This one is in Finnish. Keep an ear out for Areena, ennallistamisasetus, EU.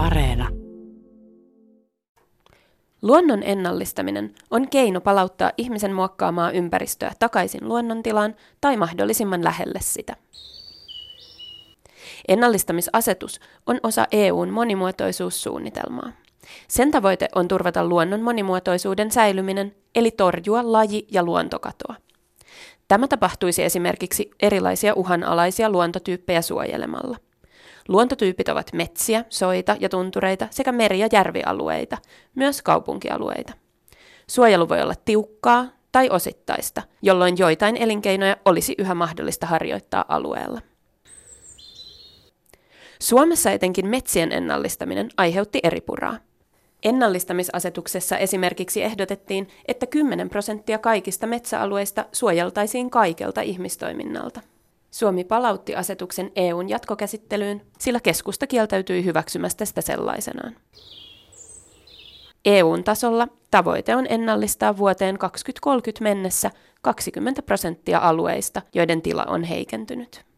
ja Areena. Luonnon ennallistaminen on keino palauttaa ihmisen muokkaamaa ympäristöä takaisin luonnontilaan tai mahdollisimman lähelle sitä. Ennallistamisasetus on osa EU:n monimuotoisuussuunnitelmaa. Sen tavoite on turvata luonnon monimuotoisuuden säilyminen, eli torjua laji- ja luontokatoa. Tämä tapahtuisi esimerkiksi erilaisia uhanalaisia luontotyyppejä suojelemalla. Luontotyypit ovat metsiä, soita ja tuntureita sekä meri- ja järvialueita, myös kaupunkialueita. Suojelu voi olla tiukkaa tai osittaista, jolloin joitain elinkeinoja olisi yhä mahdollista harjoittaa alueella. Suomessa etenkin metsien ennallistaminen aiheutti eripuraa. Ennallistamisasetuksessa esimerkiksi ehdotettiin, että 10% kaikista metsäalueista suojeltaisiin kaikelta ihmistoiminnalta. Suomi palautti asetuksen EU:n jatkokäsittelyyn, sillä keskusta kieltäytyi hyväksymästä sitä sellaisenaan. EU:n tasolla tavoite on ennallistaa vuoteen 2030 mennessä 20% alueista, joiden tila on heikentynyt.